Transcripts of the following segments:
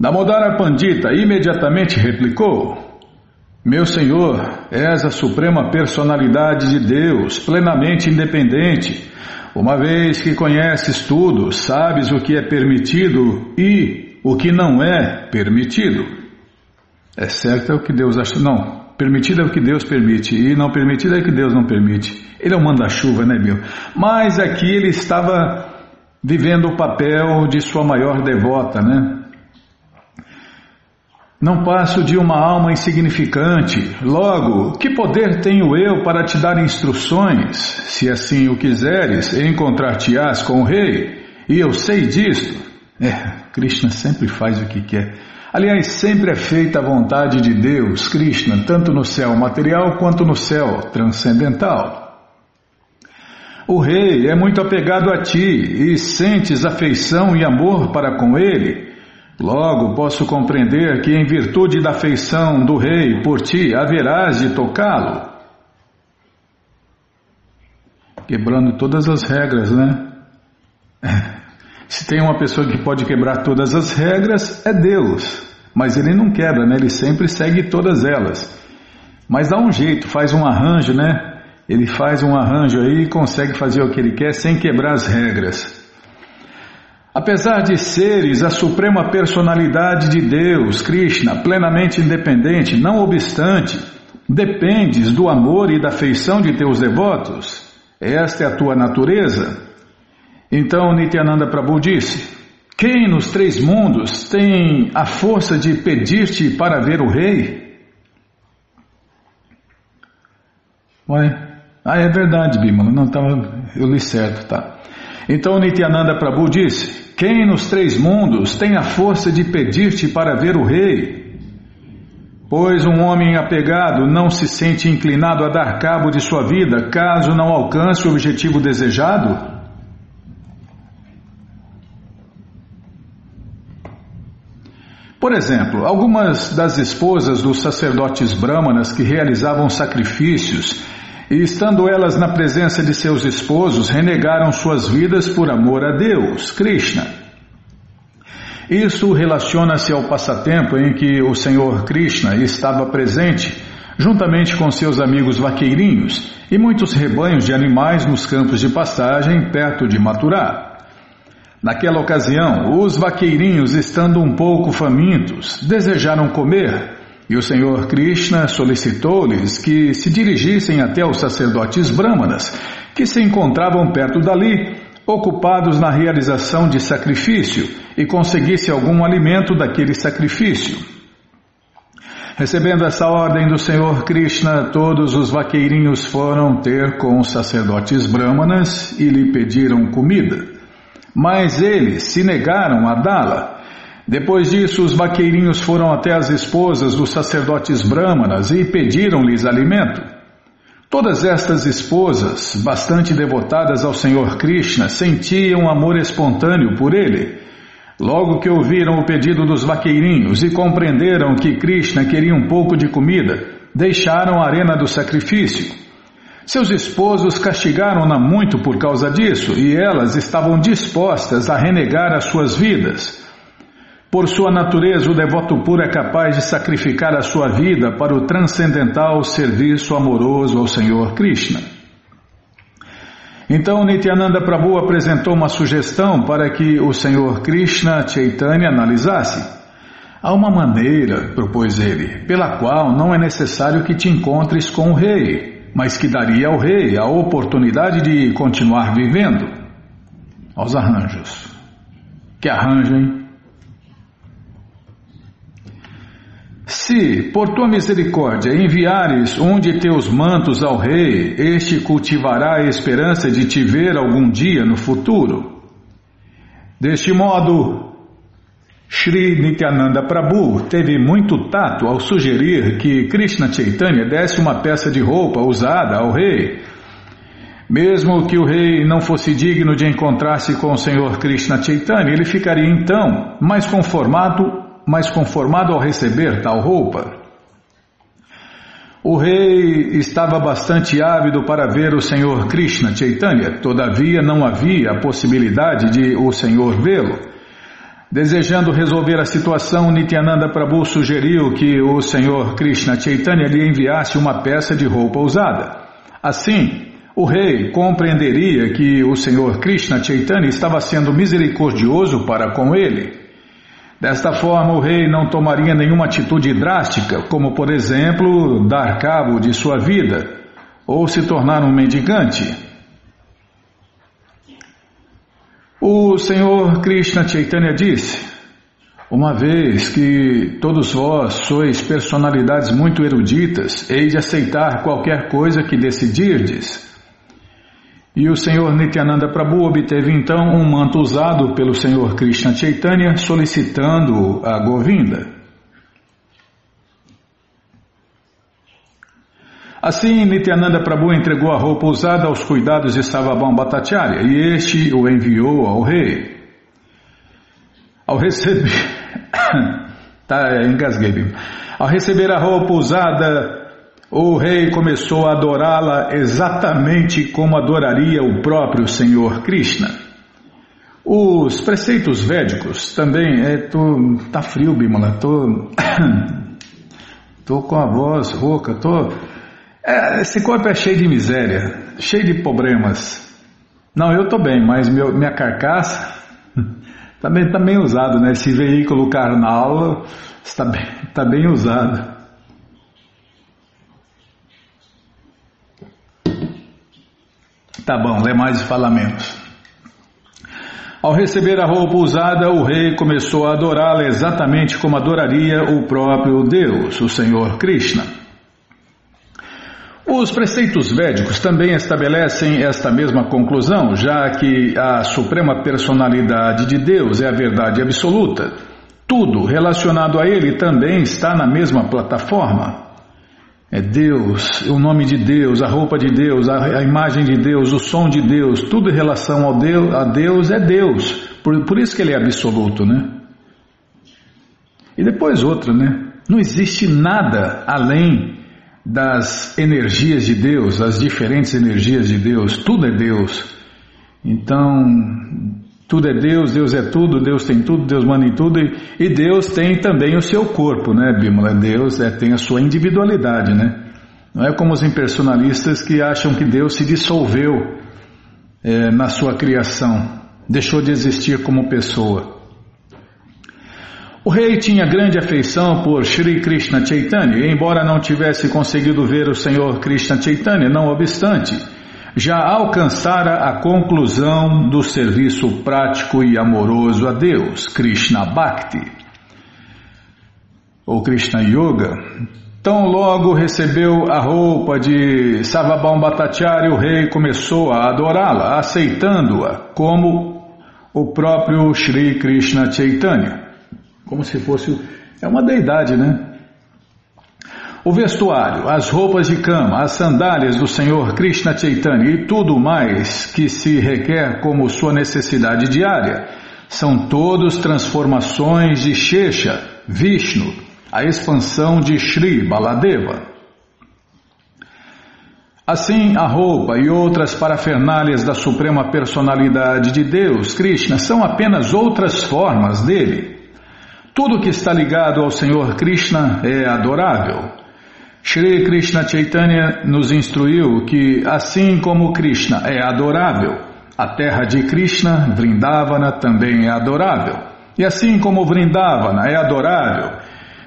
Damodara Pandita imediatamente replicou: Meu Senhor, és a suprema personalidade de Deus, plenamente independente. Uma vez que conheces tudo, sabes o que é permitido e o que não é permitido. É certo é o que Deus acha. Não, permitido é o que Deus permite e não permitido é o que Deus não permite. Ele é um manda-chuva, né, Bilbo? Mas aqui ele estava vivendo o papel de sua maior devota, né? Não passo de uma alma insignificante. Logo, que poder tenho eu para te dar instruções? Se assim o quiseres, encontrar-te-ás com o rei. E eu sei disto. Krishna sempre faz o que quer. Aliás, sempre é feita a vontade de Deus, Krishna, tanto no céu material quanto no céu transcendental. O rei é muito apegado a ti e sentes afeição e amor para com ele. Logo, posso compreender que em virtude da afeição do rei por ti, haverás de tocá-lo. Quebrando todas as regras, né? Se tem uma pessoa que pode quebrar todas as regras, é Deus. Mas ele não quebra, né? Ele sempre segue todas elas. Mas dá um jeito, faz um arranjo, né? Ele faz um arranjo aí e consegue fazer o que ele quer sem quebrar as regras. Apesar de seres a suprema personalidade de Deus, Krishna, plenamente independente, não obstante, dependes do amor e da afeição de teus devotos. Esta é a tua natureza. Então Nityananda Prabhu disse: Quem nos três mundos tem a força de pedir-te para ver o rei? Ué? Ah, é verdade, Bimala. Não, tá, eu li certo, tá. Então Nityananda Prabhu disse: Quem nos três mundos tem a força de pedir-te para ver o rei? Pois um homem apegado não se sente inclinado a dar cabo de sua vida caso não alcance o objetivo desejado? Por exemplo, algumas das esposas dos sacerdotes brâmanas que realizavam sacrifícios e estando elas na presença de seus esposos, renegaram suas vidas por amor a Deus, Krishna. Isso relaciona-se ao passatempo em que o Senhor Krishna estava presente, juntamente com seus amigos vaqueirinhos e muitos rebanhos de animais nos campos de pastagem perto de Mathura. Naquela ocasião, os vaqueirinhos, estando um pouco famintos, desejaram comer. E o Senhor Krishna solicitou-lhes que se dirigissem até os sacerdotes brâmanas, que se encontravam perto dali, ocupados na realização de sacrifício, e conseguisse algum alimento daquele sacrifício. Recebendo essa ordem do Senhor Krishna, todos os vaqueirinhos foram ter com os sacerdotes brâmanas e lhe pediram comida. Mas eles se negaram a dá-la. Depois disso, os vaqueirinhos foram até as esposas dos sacerdotes brâmanas e pediram-lhes alimento. Todas estas esposas, bastante devotadas ao Senhor Krishna, sentiam amor espontâneo por ele. Logo que ouviram o pedido dos vaqueirinhos e compreenderam que Krishna queria um pouco de comida, deixaram a arena do sacrifício. Seus esposos castigaram-na muito por causa disso e elas estavam dispostas a renegar as suas vidas. Por sua natureza, o devoto puro é capaz de sacrificar a sua vida para o transcendental serviço amoroso ao Senhor Krishna. Então Nityananda Prabhu apresentou uma sugestão para que o Senhor Krishna Chaitanya analisasse. Há uma maneira, propôs ele, pela qual não é necessário que te encontres com o rei, mas que daria ao rei a oportunidade de continuar vivendo. Aos arranjos. Que arranjo, hein? Se, por tua misericórdia, enviares um de teus mantos ao rei, este cultivará a esperança de te ver algum dia no futuro. Deste modo, Shri Nityananda Prabhu teve muito tato ao sugerir que Krishna Chaitanya desse uma peça de roupa usada ao rei. Mesmo que o rei não fosse digno de encontrar-se com o Senhor Krishna Chaitanya, ele ficaria então mais conformado ao receber tal roupa. O rei estava bastante ávido para ver o Senhor Krishna Chaitanya, todavia não havia a possibilidade de o Senhor vê-lo. Desejando resolver a situação, Nityananda Prabhu sugeriu que o Senhor Krishna Chaitanya lhe enviasse uma peça de roupa usada. Assim, o rei compreenderia que o Senhor Krishna Chaitanya estava sendo misericordioso para com ele. Desta forma, o rei não tomaria nenhuma atitude drástica, como, por exemplo, dar cabo de sua vida ou se tornar um mendigante. O Senhor Krishna Chaitanya disse: uma vez que todos vós sois personalidades muito eruditas, hei de aceitar qualquer coisa que decidirdes. E o Senhor Nityananda Prabhu obteve então um manto usado pelo Senhor Krishna Chaitanya, solicitando-o a Govinda. Assim, Nityananda Prabhu entregou a roupa usada aos cuidados de Sarvabhauma Bhattacharya e este o enviou ao rei. Ao receber... Ao receber a roupa usada, o rei começou a adorá-la exatamente como adoraria o próprio Senhor Krishna. Os preceitos védicos também... Tá frio, Bimala, tô com a voz rouca, esse corpo é cheio de miséria, cheio de problemas. Não, eu estou bem, mas minha carcaça está bem usada, né? Esse veículo carnal está bem usado. Tá bom, lê mais e fala menos. Ao receber a roupa usada, o rei começou a adorá-la exatamente como adoraria o próprio Deus, o Senhor Krishna. Os preceitos védicos também estabelecem esta mesma conclusão, já que a Suprema Personalidade de Deus é a verdade absoluta. Tudo relacionado a Ele também está na mesma plataforma. É Deus, o nome de Deus, a roupa de Deus, a imagem de Deus, o som de Deus, tudo em relação a Deus é Deus. Por isso que Ele é absoluto, né? E depois outra, né? Não existe nada além das energias de Deus, as diferentes energias de Deus, tudo é Deus. Então, tudo é Deus, Deus é tudo, Deus tem tudo, Deus manda em tudo, e Deus tem também o seu corpo, né, Bimala? Deus tem a sua individualidade, né? Não é como os impersonalistas que acham que Deus se dissolveu na sua criação, deixou de existir como pessoa. O rei tinha grande afeição por Shri Krishna Chaitanya, e embora não tivesse conseguido ver o Senhor Krishna Chaitanya, não obstante, já alcançara a conclusão do serviço prático e amoroso a Deus, Krishna Bhakti, ou Krishna Yoga. Tão logo recebeu a roupa de Sarvabhauma Bhattacharya, o rei começou a adorá-la, aceitando-a como o próprio Shri Krishna Chaitanya. Como se fosse... é uma deidade, né? O vestuário, as roupas de cama, as sandálias do Senhor Krishna Chaitanya e tudo mais que se requer como sua necessidade diária, são todos transformações de Shesha, Vishnu, a expansão de Shri Baladeva. Assim, a roupa e outras parafernálias da Suprema Personalidade de Deus, Krishna, são apenas outras formas dele. Tudo que está ligado ao Senhor Krishna é adorável. Shri Krishna Chaitanya nos instruiu que, assim como Krishna é adorável, a terra de Krishna, Vrindavana, também é adorável. E assim como Vrindavana é adorável,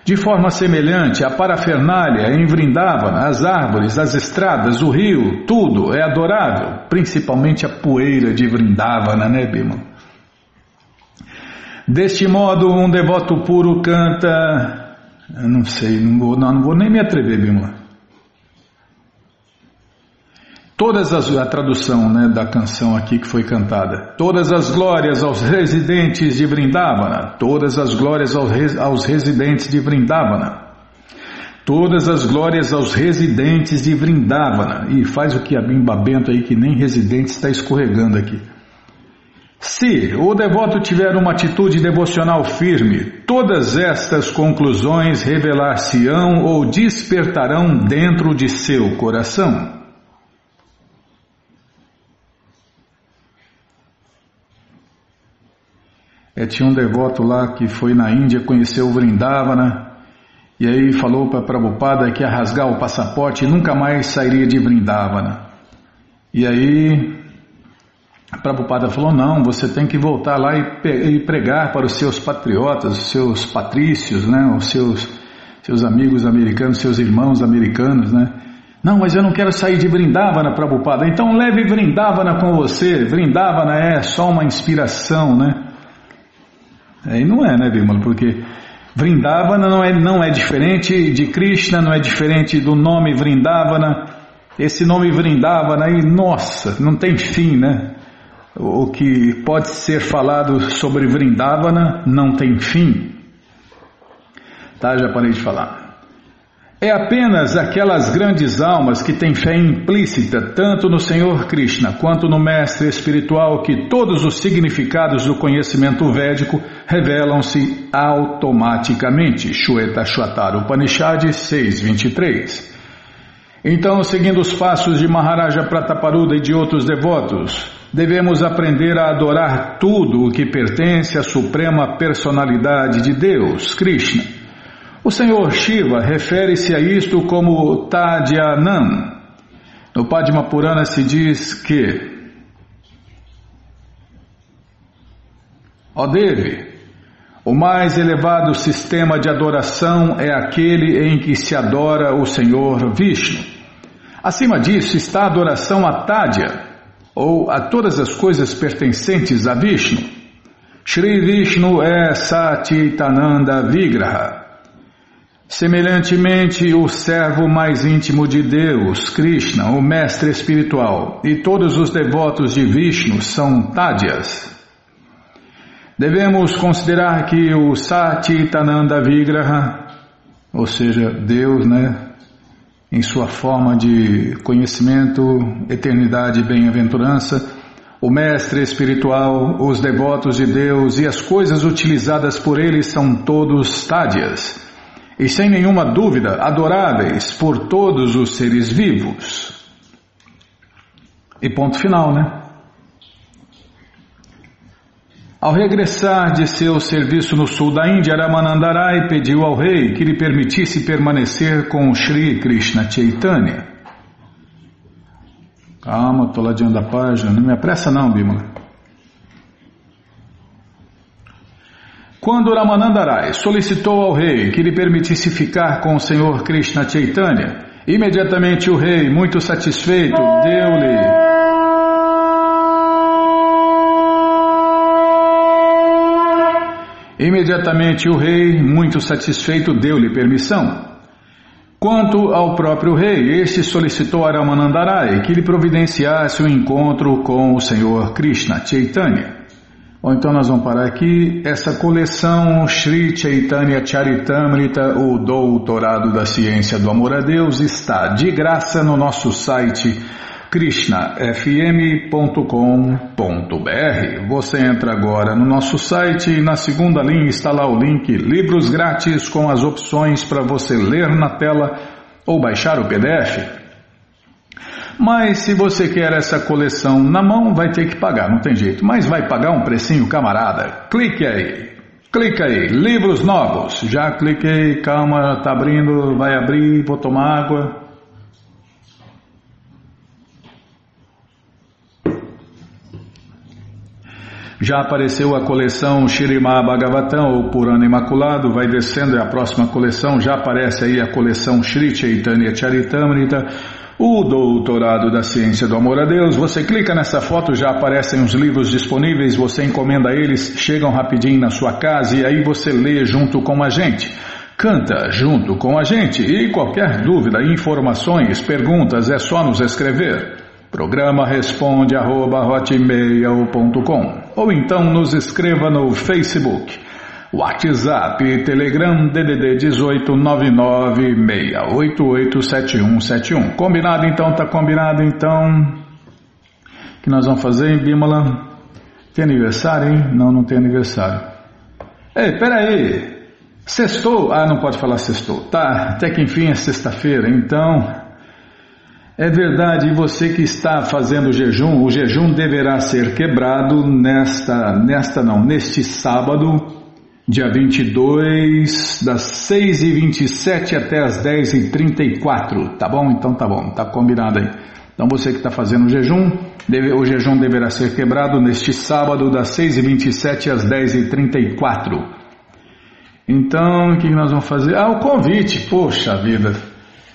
de forma semelhante, a parafernália em Vrindavana, as árvores, as estradas, o rio, tudo é adorável, principalmente a poeira de Vrindavana, né, Bima? Deste modo, um devoto puro canta... Não vou nem me atrever, Bimala. Todas as... a tradução, né, da canção aqui que foi cantada. Todas as glórias aos residentes de Vrindavana. Todas as glórias aos residentes de Vrindavana. Todas as glórias aos residentes de Vrindavana. E faz o que a Bimba Bento aí, que nem residente está escorregando aqui. Se o devoto tiver uma atitude devocional firme, todas estas conclusões revelar-se-ão ou despertarão dentro de seu coração. Tinha um devoto lá que foi na Índia, conheceu o Vrindavana, e aí falou para Prabhupada que ia rasgar o passaporte e nunca mais sairia de Vrindavana. E aí Prabhupada falou, não, você tem que voltar lá e pregar para os seus patriotas, os seus patrícios, né, os seus amigos americanos, seus irmãos americanos, né? Não, mas eu não quero sair de Vrindavana, Prabhupada. Então leve Vrindavana com você. Vrindavana é só uma inspiração, né? E não é, né, Bimala? Porque Vrindavana não é diferente de Krishna, não é diferente do nome Vrindavana. Esse nome Vrindavana aí, nossa, não tem fim, né? O que pode ser falado sobre Vrindavana não tem fim. Tá, já parei de falar. É apenas aquelas grandes almas que têm fé implícita, tanto no Senhor Krishna quanto no Mestre Espiritual, que todos os significados do conhecimento védico revelam-se automaticamente. Shvetashvatara Upanishad 6.23. Então, seguindo os passos de Maharaja Prataparudra e de outros devotos, devemos aprender a adorar tudo o que pertence à Suprema Personalidade de Deus, Krishna. O Senhor Shiva refere-se a isto como Tadyanam. No Padma Purana se diz que ó Devi, o mais elevado sistema de adoração é aquele em que se adora o Senhor Vishnu. Acima disso está a adoração a Tadya, ou a todas as coisas pertencentes a Vishnu. Shri Vishnu é Satchitananda Vigraha. Semelhantemente, o servo mais íntimo de Deus, Krishna, o mestre espiritual, e todos os devotos de Vishnu são Tadyas. Devemos considerar que o Satchitananda Vigraha, ou seja, Deus, né, em sua forma de conhecimento, eternidade e bem-aventurança, o mestre espiritual, os devotos de Deus e as coisas utilizadas por ele são todos Tadyas, e sem nenhuma dúvida adoráveis por todos os seres vivos. E ponto final, né? Ao regressar de seu serviço no sul da Índia, Ramanandarai pediu ao rei que lhe permitisse permanecer com Shri Krishna Chaitanya. Calma, estou ladeando a página, não me apressa não, Bimala. Quando Ramanandarai solicitou ao rei que lhe permitisse ficar com o Senhor Krishna Chaitanya, imediatamente o rei, muito satisfeito, deu-lhe permissão. Quanto ao próprio rei, este solicitou a Ramanandarai que lhe providenciasse o encontro com o Senhor Krishna Chaitanya. Bom, então nós vamos parar aqui. Essa coleção Sri Chaitanya Charitamrita, o Doutorado da Ciência do Amor a Deus, está de graça no nosso site krishnafm.com.br. Você entra agora no nosso site e na segunda linha está lá o link Livros Grátis, com as opções para você ler na tela ou baixar o PDF. Mas se você quer essa coleção na mão, vai ter que pagar, não tem jeito. Mas vai pagar um precinho, camarada. Clique aí, livros novos. Já cliquei, calma, tá abrindo, vai abrir, vou tomar água. Já apareceu a coleção Shrimad Bhagavatam, ou Purana Imaculado, vai descendo, é a próxima coleção. Já aparece aí a coleção Sri Chaitanya Charitamrita, o Doutorado da Ciência do Amor a Deus. Você clica nessa foto, já aparecem os livros disponíveis, você encomenda eles, chegam rapidinho na sua casa e aí você lê junto com a gente, canta junto com a gente. E qualquer dúvida, informações, perguntas, é só nos escrever. Programa responde@hotmail.com, ou então nos escreva no Facebook, WhatsApp, Telegram, DDD 18996887171. Combinado então? Tá combinado então? O que nós vamos fazer, hein, Bimala? Tem aniversário, hein? Não tem aniversário. Ei, peraí! Sextou? Ah, não pode falar sextou. Tá, até que enfim é sexta-feira, então... É verdade, e você que está fazendo jejum, o jejum deverá ser quebrado neste sábado, dia 22, das 6h27 até as 10h34, tá bom? Então tá bom, tá combinado aí. Então você que está fazendo jejum, o jejum deverá ser quebrado neste sábado, das 6h27 às 10h34. Então, o que nós vamos fazer? Ah, o convite, poxa vida!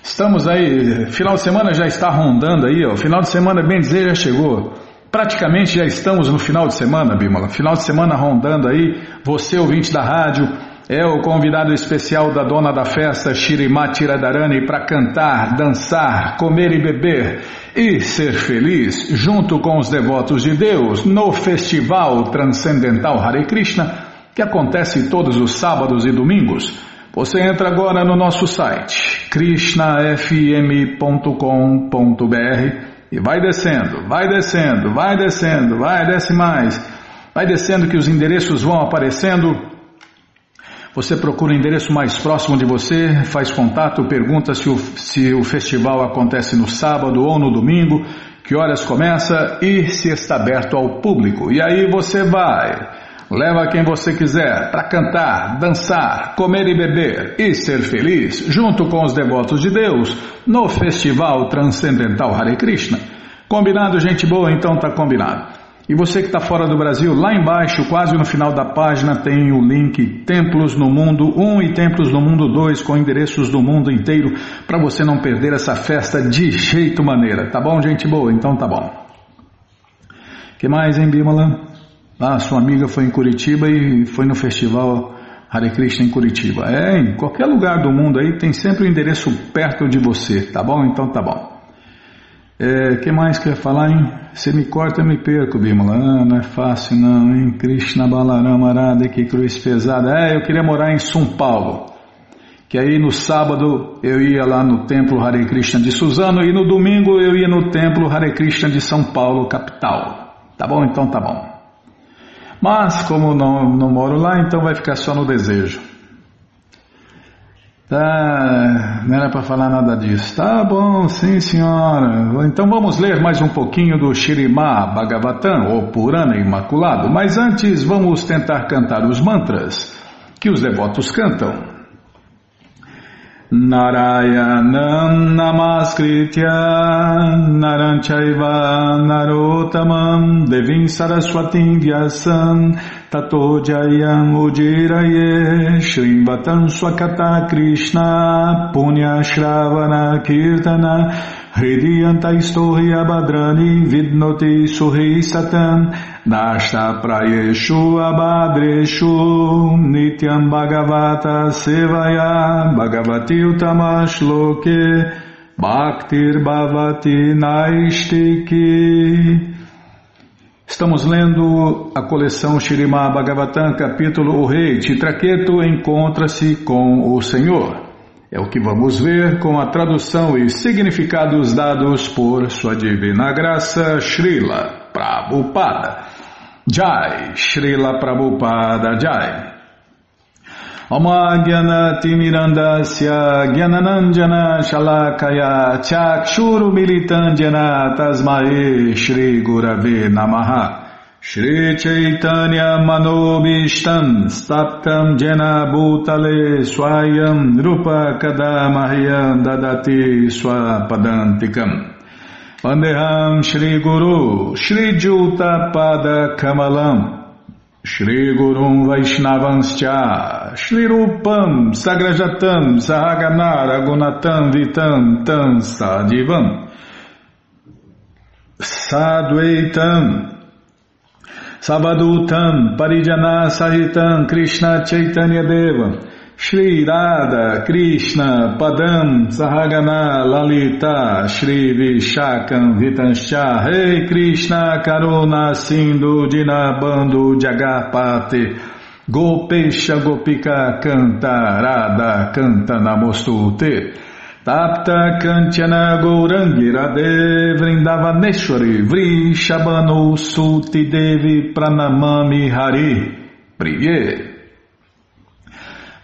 Estamos aí, final de semana já está rondando aí, ó. Final de semana, bem dizer, já chegou. Praticamente já estamos no final de semana, Bímola. Final de semana rondando aí, você ouvinte da rádio, é o convidado especial da dona da festa, Shrimati Radharani, para cantar, dançar, comer e beber e ser feliz, junto com os devotos de Deus, no Festival Transcendental Hare Krishna, que acontece todos os sábados e domingos. Você entra agora no nosso site, krishnafm.com.br, e vai descendo, vai descendo, vai descendo, vai, desce mais. Vai descendo que os endereços vão aparecendo. Você procura o endereço mais próximo de você, faz contato, pergunta se o festival acontece no sábado ou no domingo, que horas começa e se está aberto ao público. E aí você vai... Leva quem você quiser para cantar, dançar, comer e beber e ser feliz junto com os devotos de Deus no Festival Transcendental Hare Krishna. Combinado, gente boa? Então tá combinado. E você que está fora do Brasil, lá embaixo, quase no final da página, tem o link Templos no Mundo 1 e Templos no Mundo 2, com endereços do mundo inteiro, para você não perder essa festa de jeito maneira. Tá bom, gente boa? Então tá bom. Que mais, hein, Bímola? Ah, sua amiga foi em Curitiba e foi no Festival Hare Krishna em Curitiba. É, em qualquer lugar do mundo aí tem sempre um endereço perto de você, tá bom? Então tá bom. Que mais que eu ia falar, hein? Você me corta, eu me perco, Bímola. Ah, não é fácil não, hein? Krishna Balarama Arada, que cruz pesada. Eu queria morar em São Paulo. Que aí no sábado eu ia lá no Templo Hare Krishna de Suzano e no domingo eu ia no Templo Hare Krishna de São Paulo, capital. Tá bom? Então tá bom. Mas, como não moro lá, então vai ficar só no desejo. Tá, não era para falar nada disso. Tá bom, sim senhora. Então vamos ler mais um pouquinho do Shrimad Bhagavatam, ou Purana Imaculado. Mas antes vamos tentar cantar os mantras que os devotos cantam. Narayanam namaskritya naram chaiva narottamam devim saraswatim vyasam tato jayam udiraye shrimvatam swakata krishna punya shravana kirtana hridiyanta istohya badrani vidnoti suhi satam Dashta prayeshu abhadreshu nityam bhagavata sevaya bhagavati utamash loke bhaktir bhavati naistiki. Estamos lendo a coleção Shrimad Bhagavatam, capítulo O Rei Chitraketu Encontra-se com o Senhor. É o que vamos ver com a tradução e significados dados por Sua Divina Graça, Srila Prabhupada. Jai, Srila Prabhupada, Jai. Oma Gyanati Mirandasya Gyananandjana Shalakaya Chakshuru Militandjana Tasmae Shri Gurave Namaha Shri Chaitanya Manobishtam Staptam Jena Bhutale Swayam Rupa Kadamahayam Dadati Swapadantikam Vandeham Shri Guru Shri Juta Pada Kamalam Shri Gurum Vaishnavanscha Shri Rupam Sagrajatam Sahaganara Gunatam Vitam Tam Sadivam Sadvaitam Sabadutam, Parijana Sahitam, Krishna Chaitanya Deva, Shri Radha, Krishna, Padam, Sahagana, Lalita, Shri Vishakam, Vitanscha, Rei Krishna, Karuna, Sindhu, Dinabandhu, Jagapate, Gopesha, Gopika, Canta, Radha, Canta, Namostute, Tapta Kanchana Gourangi Radhe Vrindavaneshwari Vrishabhanu Suti Devi Pranamami Hari Priye.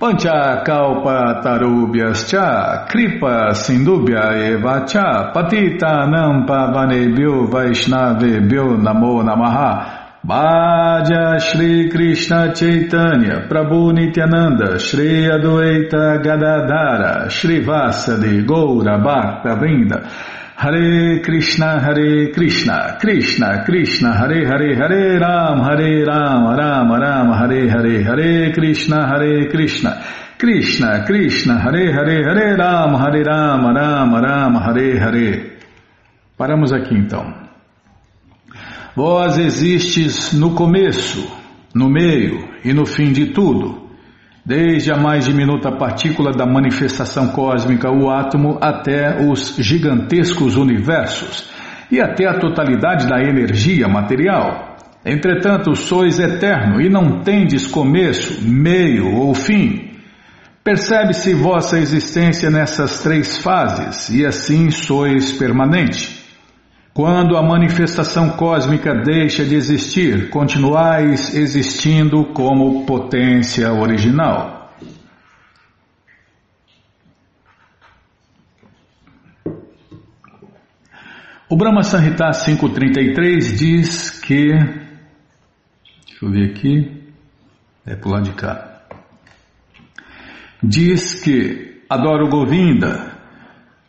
Pancha kalpa tarubhyascha kripa sindubhya eva cha patitanam pavanebhyo vaishnavebhyo namo namaha bhaja Shri Krishna Chaitanya Prabhu Nityananda Shri Adwaita Gadadara Shri Vasadi Goura Bhakta Vrinda Hare Krishna Krishna Krishna Hare Hare Hare Rama Rama Rama Hare Hare Hare Krishna Krishna Krishna Hare Hare Hare Rama Rama Rama Hare Hare. Paramos aqui então. Vós existes no começo, no meio e no fim de tudo, desde a mais diminuta partícula da manifestação cósmica, o átomo, até os gigantescos universos e até a totalidade da energia material. Entretanto, sois eterno e não tendes começo, meio ou fim. Percebe-se vossa existência nessas três fases e assim sois permanente. Quando a manifestação cósmica deixa de existir, continuais existindo como potência original. O Brahma Sanhita 5.33 diz que... Deixa eu ver aqui... É pro lado de cá. Diz que adoro Govinda...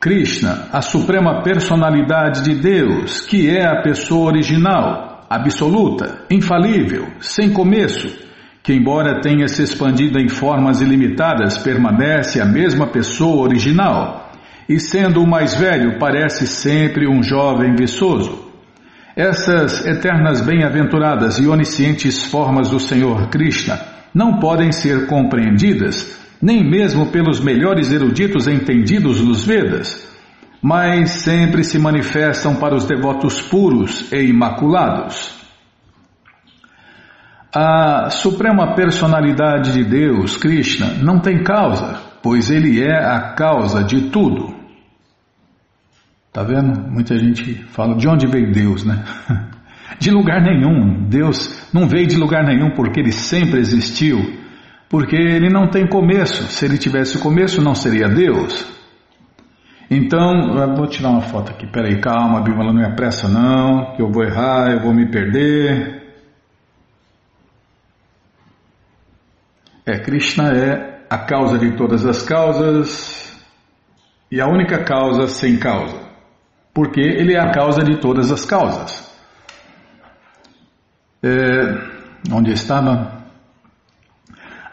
Krishna, a suprema personalidade de Deus, que é a pessoa original, absoluta, infalível, sem começo, que embora tenha se expandido em formas ilimitadas, permanece a mesma pessoa original, e sendo o mais velho, parece sempre um jovem viçoso. Essas eternas bem-aventuradas e oniscientes formas do Senhor Krishna não podem ser compreendidas, nem mesmo pelos melhores eruditos entendidos nos Vedas, mas sempre se manifestam para os devotos puros e imaculados. A suprema personalidade de Deus, Krishna, não tem causa, pois ele é a causa de tudo. Tá vendo? Muita gente fala, de onde veio Deus, né? De lugar nenhum. Deus não veio de lugar nenhum porque ele sempre existiu. Porque ele não tem começo. Se ele tivesse começo, não seria Deus. Então, eu vou tirar uma foto aqui. Peraí, calma, Bíblia, não me apressa não, que eu vou errar, eu vou me perder. Krishna é a causa de todas as causas e a única causa sem causa, porque ele é a causa de todas as causas. Onde estava?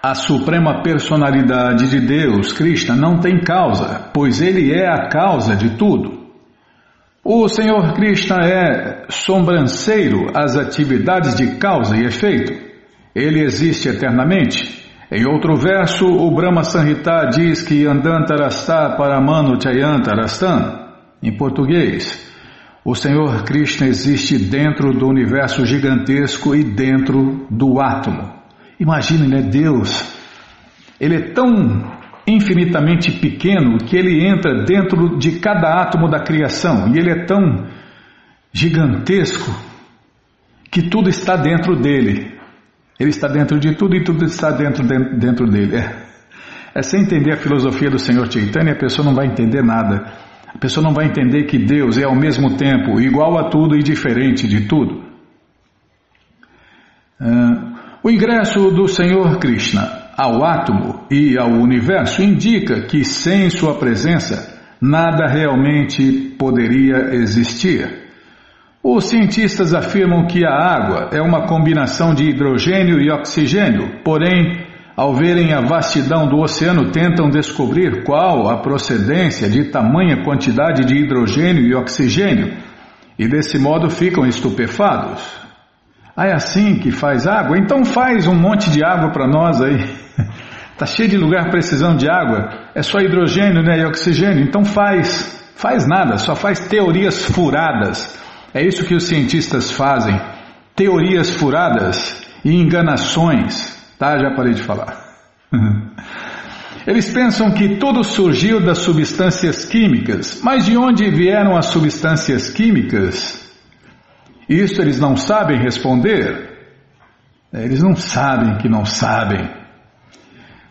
A suprema personalidade de Deus, Krishna, não tem causa, pois ele é a causa de tudo. O Senhor Krishna é sobranceiro às atividades de causa e efeito. Ele existe eternamente. Em outro verso, o Brahma Sanhita diz que Andantarastá Paramano Chayantarastam, em português, o Senhor Krishna existe dentro do universo gigantesco e dentro do átomo. Imaginem, né? Deus, ele é tão infinitamente pequeno que ele entra dentro de cada átomo da criação, e ele é tão gigantesco que tudo está dentro dele. Ele está dentro de tudo e tudo está dentro dele. Sem entender a filosofia do Senhor Chaitanya, a pessoa não vai entender nada. A pessoa não vai entender que Deus é ao mesmo tempo igual a tudo e diferente de tudo. O ingresso do Senhor Krishna ao átomo e ao universo indica que sem sua presença nada realmente poderia existir. Os cientistas afirmam que a água é uma combinação de hidrogênio e oxigênio, porém, ao verem a vastidão do oceano, tentam descobrir qual a procedência de tamanha quantidade de hidrogênio e oxigênio, e desse modo ficam estupefados. É assim que faz água? Então faz um monte de água para nós aí. Está cheio de lugar precisando de água. É só hidrogênio, né? E oxigênio. Então faz nada, só faz teorias furadas. É isso que os cientistas fazem. Teorias furadas e enganações. Tá? Já parei de falar. Eles pensam que tudo surgiu das substâncias químicas, mas de onde vieram as substâncias químicas? Isso eles não sabem responder. Eles não sabem que não sabem.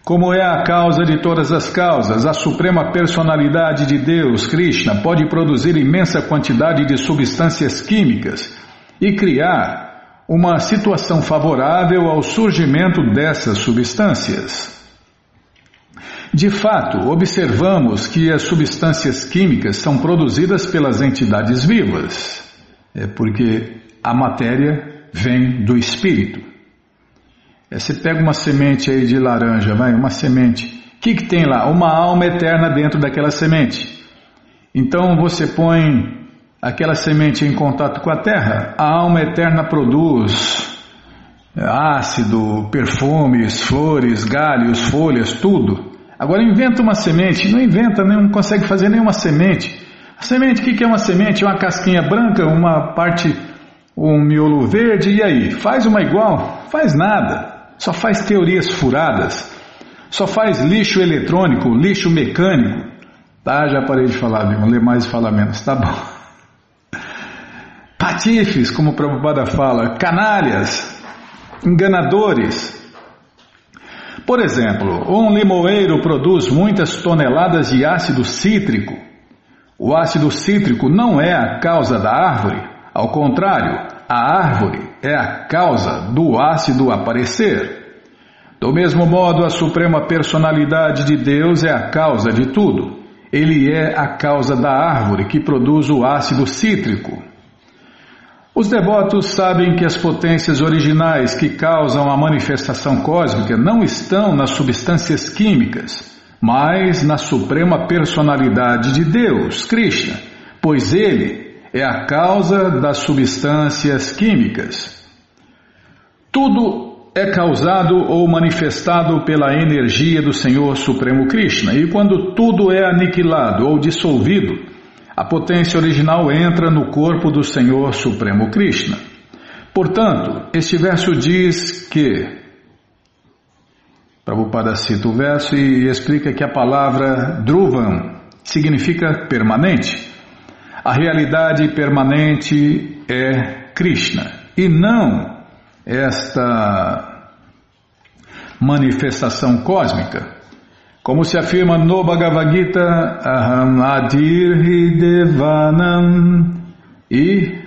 Como é a causa de todas as causas, a Suprema Personalidade de Deus, Krishna, pode produzir imensa quantidade de substâncias químicas e criar uma situação favorável ao surgimento dessas substâncias. De fato, observamos que as substâncias químicas são produzidas pelas entidades vivas, porque a matéria vem do espírito. Você pega uma semente aí de laranja, uma semente. O que tem lá? Uma alma eterna dentro daquela semente. Então você põe aquela semente em contato com a terra, a alma eterna produz ácido, perfumes, flores, galhos, folhas, tudo. Agora inventa uma semente, não consegue fazer nenhuma semente. A semente, o que é uma semente? Uma casquinha branca, um miolo verde, e aí? Faz uma igual? Faz nada, só faz teorias furadas, só faz lixo eletrônico, lixo mecânico. Tá, já parei de falar, vou ler mais e falar menos, tá bom. Patifes, como o Prabhupada fala, canalhas, enganadores. Por exemplo, um limoeiro produz muitas toneladas de ácido cítrico. O ácido cítrico não é a causa da árvore, ao contrário, a árvore é a causa do ácido aparecer. Do mesmo modo, a Suprema Personalidade de Deus é a causa de tudo. Ele é a causa da árvore que produz o ácido cítrico. Os devotos sabem que as potências originais que causam a manifestação cósmica não estão nas substâncias químicas, mas na Suprema Personalidade de Deus, Krishna, pois Ele é a causa das substâncias químicas. Tudo é causado ou manifestado pela energia do Senhor Supremo Krishna, e quando tudo é aniquilado ou dissolvido, a potência original entra no corpo do Senhor Supremo Krishna. Portanto, este verso diz que... Prabhupada cita o verso e explica que a palavra Dhruvam significa permanente. A realidade permanente é Krishna e não esta manifestação cósmica. Como se afirma no Bhagavad Gita, Aham Adirhi Devanam e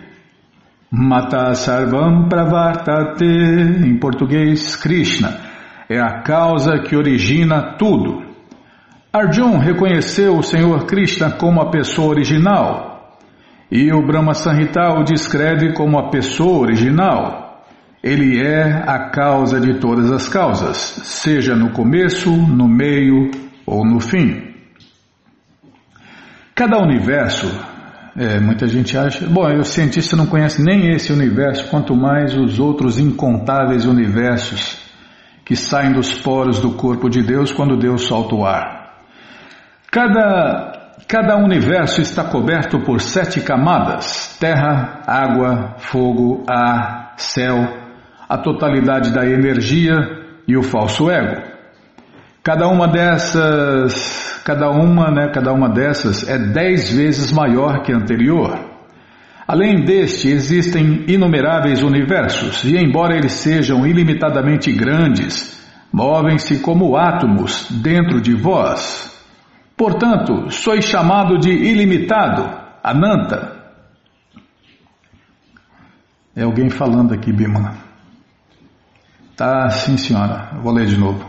Mata Sarvam Pravartate, em português, Krishna, é a causa que origina tudo. Arjuna reconheceu o Senhor Krishna como a pessoa original, e o Brahma Sanhita o descreve como a pessoa original. Ele é a causa de todas as causas, seja no começo, no meio ou no fim. Cada universo, muita gente acha, o cientista não conhece nem esse universo, quanto mais os outros incontáveis universos que saem dos poros do corpo de Deus quando Deus solta o ar. Cada universo está coberto por 7 camadas: terra, água, fogo, ar, céu, a totalidade da energia e o falso ego. Cada uma dessas é 10 vezes maior que a anterior. Além deste, existem inumeráveis universos, e embora eles sejam ilimitadamente grandes, movem-se como átomos dentro de vós. Portanto, sois chamado de ilimitado, Ananta. É alguém falando aqui, Bima. Tá, sim, senhora. Vou ler de novo.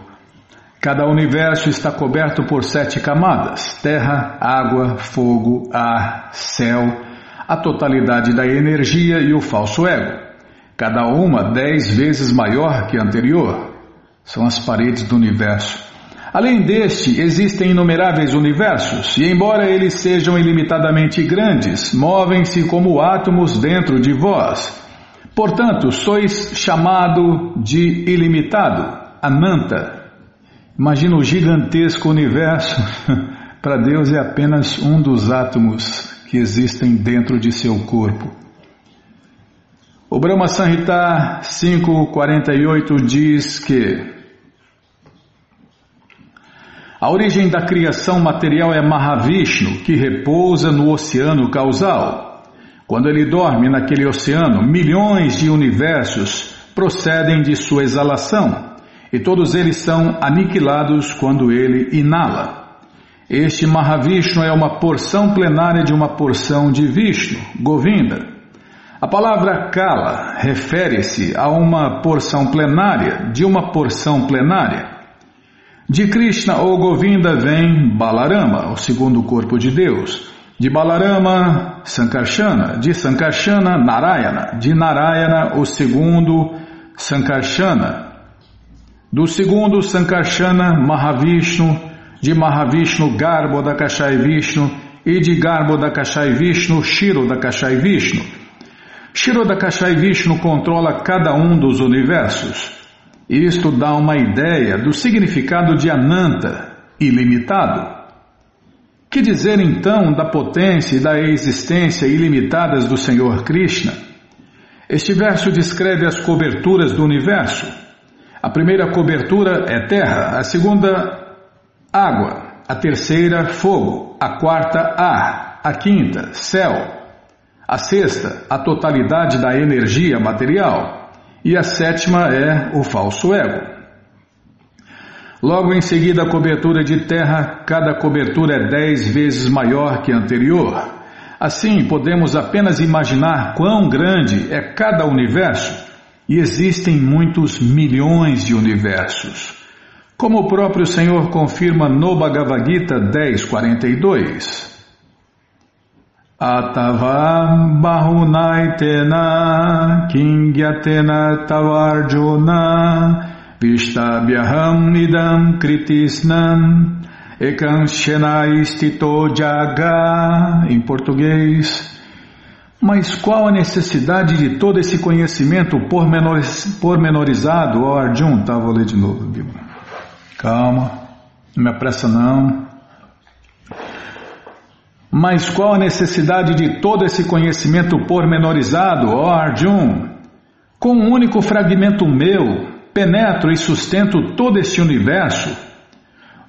Cada universo está coberto por 7 camadas: terra, água, fogo, ar, céu, a totalidade da energia e o falso ego. Cada uma 10 vezes maior que a anterior. São as paredes do universo. Além deste, existem inumeráveis universos, e embora eles sejam ilimitadamente grandes, movem-se como átomos dentro de vós. Portanto, sois chamado de ilimitado, Ananta. Imagina o gigantesco universo. Para Deus é apenas um dos átomos que existem dentro de seu corpo. O Brahma Sanhita 5.48 diz que a origem da criação material é Mahavishnu, que repousa no oceano causal. Quando ele dorme naquele oceano, milhões de universos procedem de sua exalação. e todos eles são aniquilados quando ele inala. Este Mahavishnu é uma porção plenária de uma porção de Vishnu, Govinda. A palavra Kala refere-se a uma porção plenária de uma porção plenária. De Krishna ou Govinda vem Balarama, o segundo corpo de Deus. De Balarama, Sankarsana. De Sankarsana, Narayana. De Narayana, o segundo Sankarsana. Do segundo Sankarsana, Mahavishnu. De Mahavishnu, Garbodakashai Vishnu. E de Garbodakashai Vishnu, Shirodakashai Vishnu. Shirodakashai Vishnu controla cada um dos universos. Isto dá uma ideia do significado de Ananta, ilimitado. Que dizer então da potência e da existência ilimitadas do Senhor Krishna? Este verso descreve as coberturas do universo. A primeira cobertura é terra, a segunda, água, a terceira, fogo, a quarta, ar, a quinta, céu, a sexta, a totalidade da energia material. E a sétima é o falso ego. Logo em seguida, a cobertura de terra, cada cobertura é 10 vezes maior que a anterior. Assim, podemos apenas imaginar quão grande é cada universo, e existem muitos milhões de universos. Como o próprio Senhor confirma no Bhagavad Gita 10.42. Atava bahunaitena kingyatena tavarjuna vishtabhyaham idam kritisnam ekanshena istito jaga. Em português, mas qual a necessidade de todo esse conhecimento pormenorizado, ó Arjun? Tá, vou ler de novo, Bilbo. Calma, não me apressa não. Mas qual a necessidade de todo esse conhecimento pormenorizado, ó Arjun? Com um único fragmento meu, penetro e sustento todo este universo.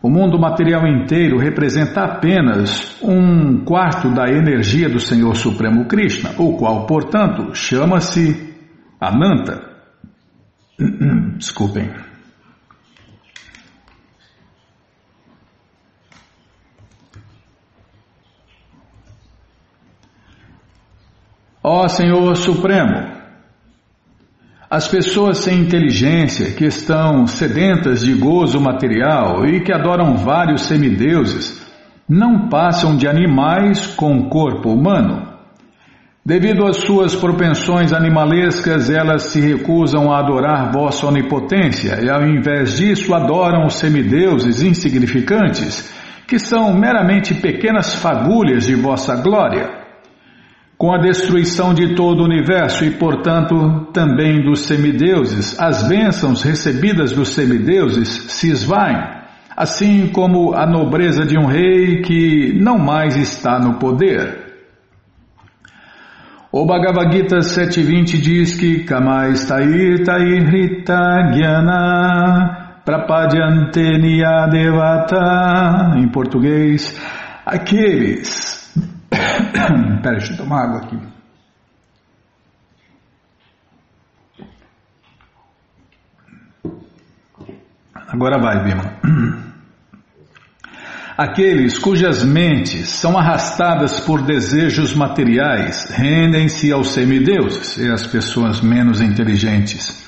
O mundo material inteiro representa apenas 1/4 da energia do Senhor Supremo Krishna, o qual, portanto, chama-se Ananta. Desculpem. Ó Senhor Supremo, as pessoas sem inteligência que estão sedentas de gozo material e que adoram vários semideuses não passam de animais com corpo humano. Devido às suas propensões animalescas, elas se recusam a adorar vossa onipotência e, ao invés disso, adoram os semideuses insignificantes, que são meramente pequenas fagulhas de vossa glória. Com a destruição de todo o universo e, portanto, também dos semideuses, as bênçãos recebidas dos semideuses se esvaem, assim como a nobreza de um rei que não mais está no poder. O Bhagavad Gita 7.20 diz que em português, aqueles... Peraí, deixa eu tomar água aqui. Agora vai, Bima. Aqueles cujas mentes são arrastadas por desejos materiais rendem-se aos semideuses e às pessoas menos inteligentes.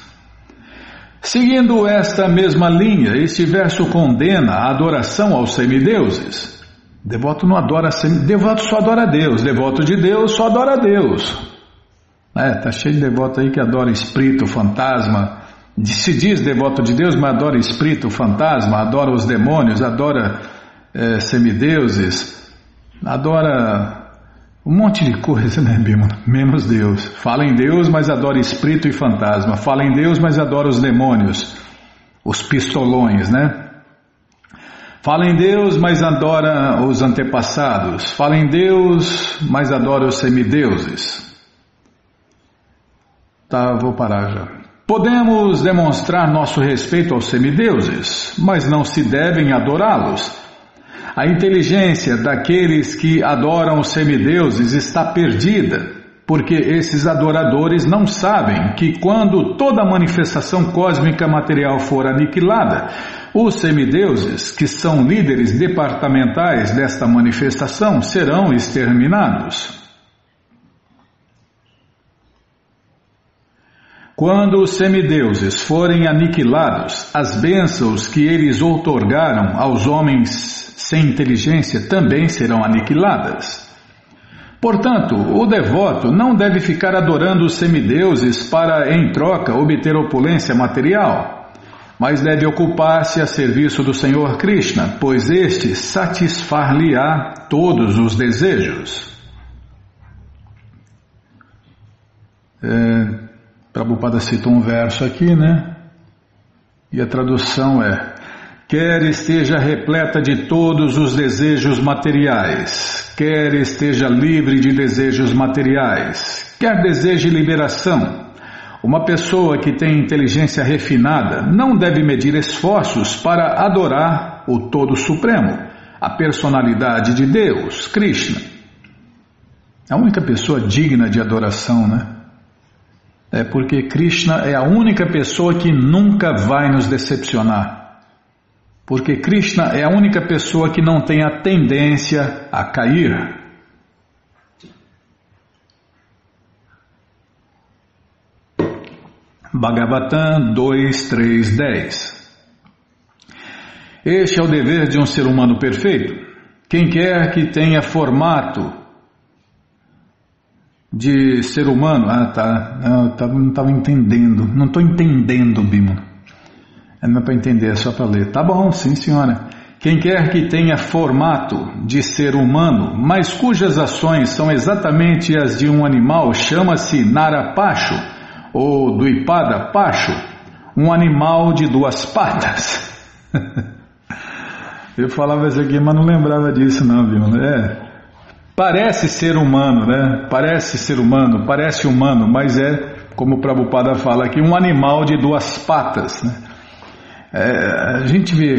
Seguindo esta mesma linha, este verso condena a adoração aos semideuses. Devoto não adora semideuses, devoto só adora a Deus, devoto de Deus só adora a Deus. Tá cheio de devoto aí que adora espírito, fantasma, se diz devoto de Deus, mas adora espírito, fantasma, adora os demônios, adora semideuses, adora um monte de coisa, né, Bima? Menos Deus. Fala em Deus, mas adora espírito e fantasma. Fala em Deus, mas adora os demônios, os pistolões, né? Fala em Deus, mas adora os antepassados. Fala em Deus, mas adora os semideuses. Tá, vou parar já. Podemos demonstrar nosso respeito aos semideuses, mas não se devem adorá-los. A inteligência daqueles que adoram os semideuses está perdida. porque esses adoradores não sabem que quando toda a manifestação cósmica material for aniquilada, os semideuses, que são líderes departamentais desta manifestação, serão exterminados. Quando os semideuses forem aniquilados, as bênçãos que eles outorgaram aos homens sem inteligência também serão aniquiladas. Portanto, o devoto não deve ficar adorando os semideuses para, em troca, obter opulência material, mas deve ocupar-se a serviço do Senhor Krishna, pois este satisfar-lhe-á todos os desejos. Prabhupada citou um verso aqui, né? E a tradução é: quer esteja repleta de todos os desejos materiais, quer esteja livre de desejos materiais, quer deseje liberação, uma pessoa que tem inteligência refinada não deve medir esforços para adorar o Todo Supremo, a personalidade de Deus, Krishna. A única pessoa digna de adoração, né? É porque Krishna é a única pessoa que nunca vai nos decepcionar. Porque Krishna é a única pessoa que não tem a tendência a cair. Bhagavatam 2.3.10. Este é o dever de um ser humano perfeito. Quem quer que tenha formato de ser humano... não estava entendendo. Não estou entendendo, Bima. Não é para entender, é só para ler. Tá bom, sim senhora. Quem quer que tenha formato de ser humano, mas cujas ações são exatamente as de um animal, chama-se narapacho ou duipada pacho, um animal de duas patas. Eu falava isso aqui, mas não lembrava disso não, viu? Parece ser humano, né? Parece ser humano, parece humano, mas é, como o Prabhupada fala aqui, um animal de duas patas, né? A gente vê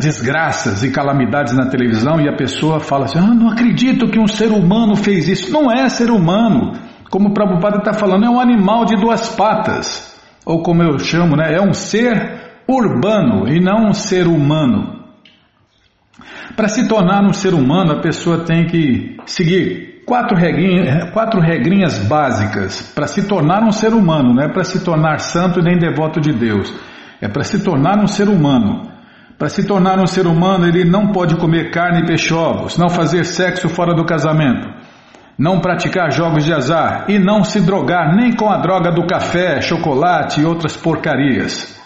desgraças e calamidades na televisão e a pessoa fala assim: não acredito que um ser humano fez isso. Não é ser humano, como o Prabhupada está falando, é um animal de duas patas, ou como eu chamo, né, é um ser urbano e não um ser humano. Para se tornar um ser humano, a pessoa tem que seguir quatro regrinhas básicas para se tornar um ser humano. Não é para se tornar santo nem devoto de Deus. É para se tornar um ser humano. Para se tornar um ser humano, ele não pode comer carne e peixe, ovos, não fazer sexo fora do casamento, não praticar jogos de azar e não se drogar nem com a droga do café, chocolate e outras porcarias.